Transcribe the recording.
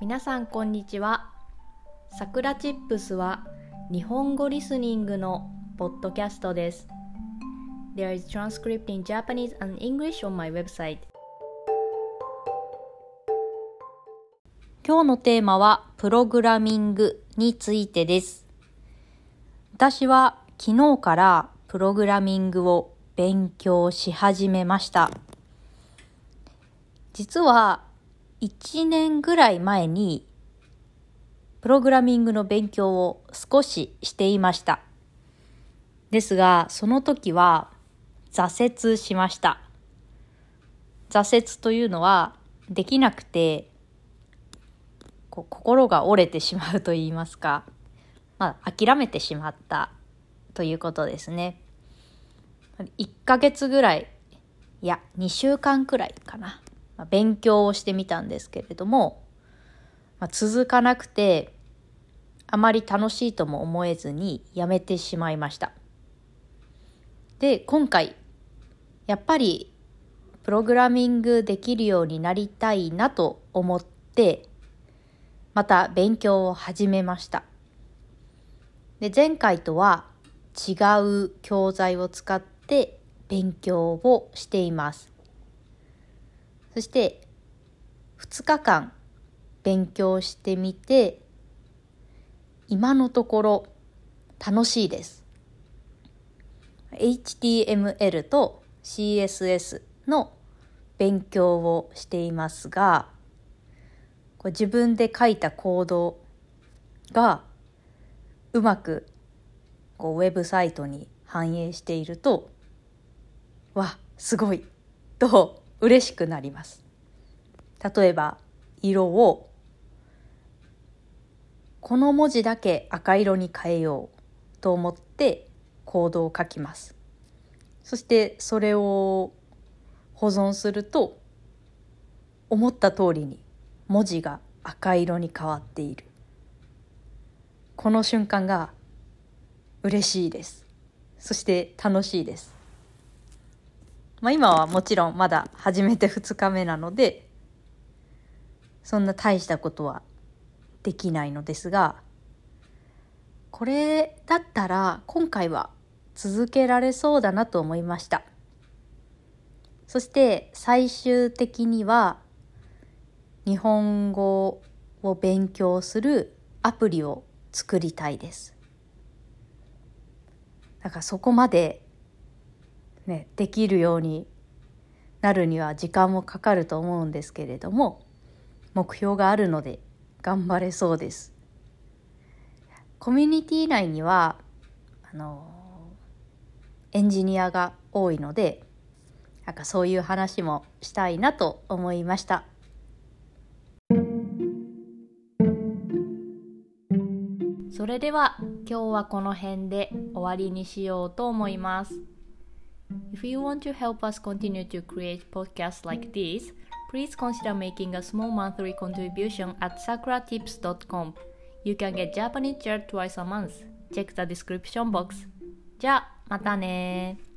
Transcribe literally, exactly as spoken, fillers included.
皆さんこんにちは。さくらチップスは日本語リスニングのポッドキャストです。 There is transcript in Japanese and English on my website。 今日のテーマはプログラミングについてです。私は昨日からプログラミングを勉強し始めました。実はいちねんぐらい前にプログラミングの勉強を少ししていました。ですがその時は挫折しました。挫折というのはできなくてこう心が折れてしまうと言いますか、まあ、諦めてしまったということですね。いっかげつぐらい、いやにしゅうかんくらいかな、まあ、勉強をしてみたんですけれども、まあ、続かなくてあまり楽しいとも思えずにやめてしまいました。で、今回やっぱりプログラミングできるようになりたいなと思ってまた勉強を始めました。で、前回とは違う教材を使って勉強をしています。そしてふつかかん勉強してみて、今のところ楽しいです。エイチティーエムエル と シーエスエス の勉強をしていますが、こう自分で書いたコードがうまくこうウェブサイトに反映していると、わ、すごいと嬉しくなります。例えば色をこの文字だけ赤色に変えようと思ってコードを書きます。そしてそれを保存すると思った通りに文字が赤色に変わっている。この瞬間が嬉しいです。そして楽しいです。まあ、今はもちろんまだ始めてふつかめなのでそんな大したことはできないのですが、これだったら今回は続けられそうだなと思いました。そして最終的には日本語を勉強するアプリを作りたいです。だからそこまで、ね、できるようになるには時間もかかると思うんですけれども、目標があるので頑張れそうです。コミュニティ内にはあのエンジニアが多いので、なんかそういう話もしたいなと思いました。それでは今日はこの辺で終わりにしようと思います。If you want to help us continue to create podcasts like this, please consider making a small monthly contribution at sakura tips dot com. You can get Japanese chair twice a month. Check the description box. じゃあ、またねー。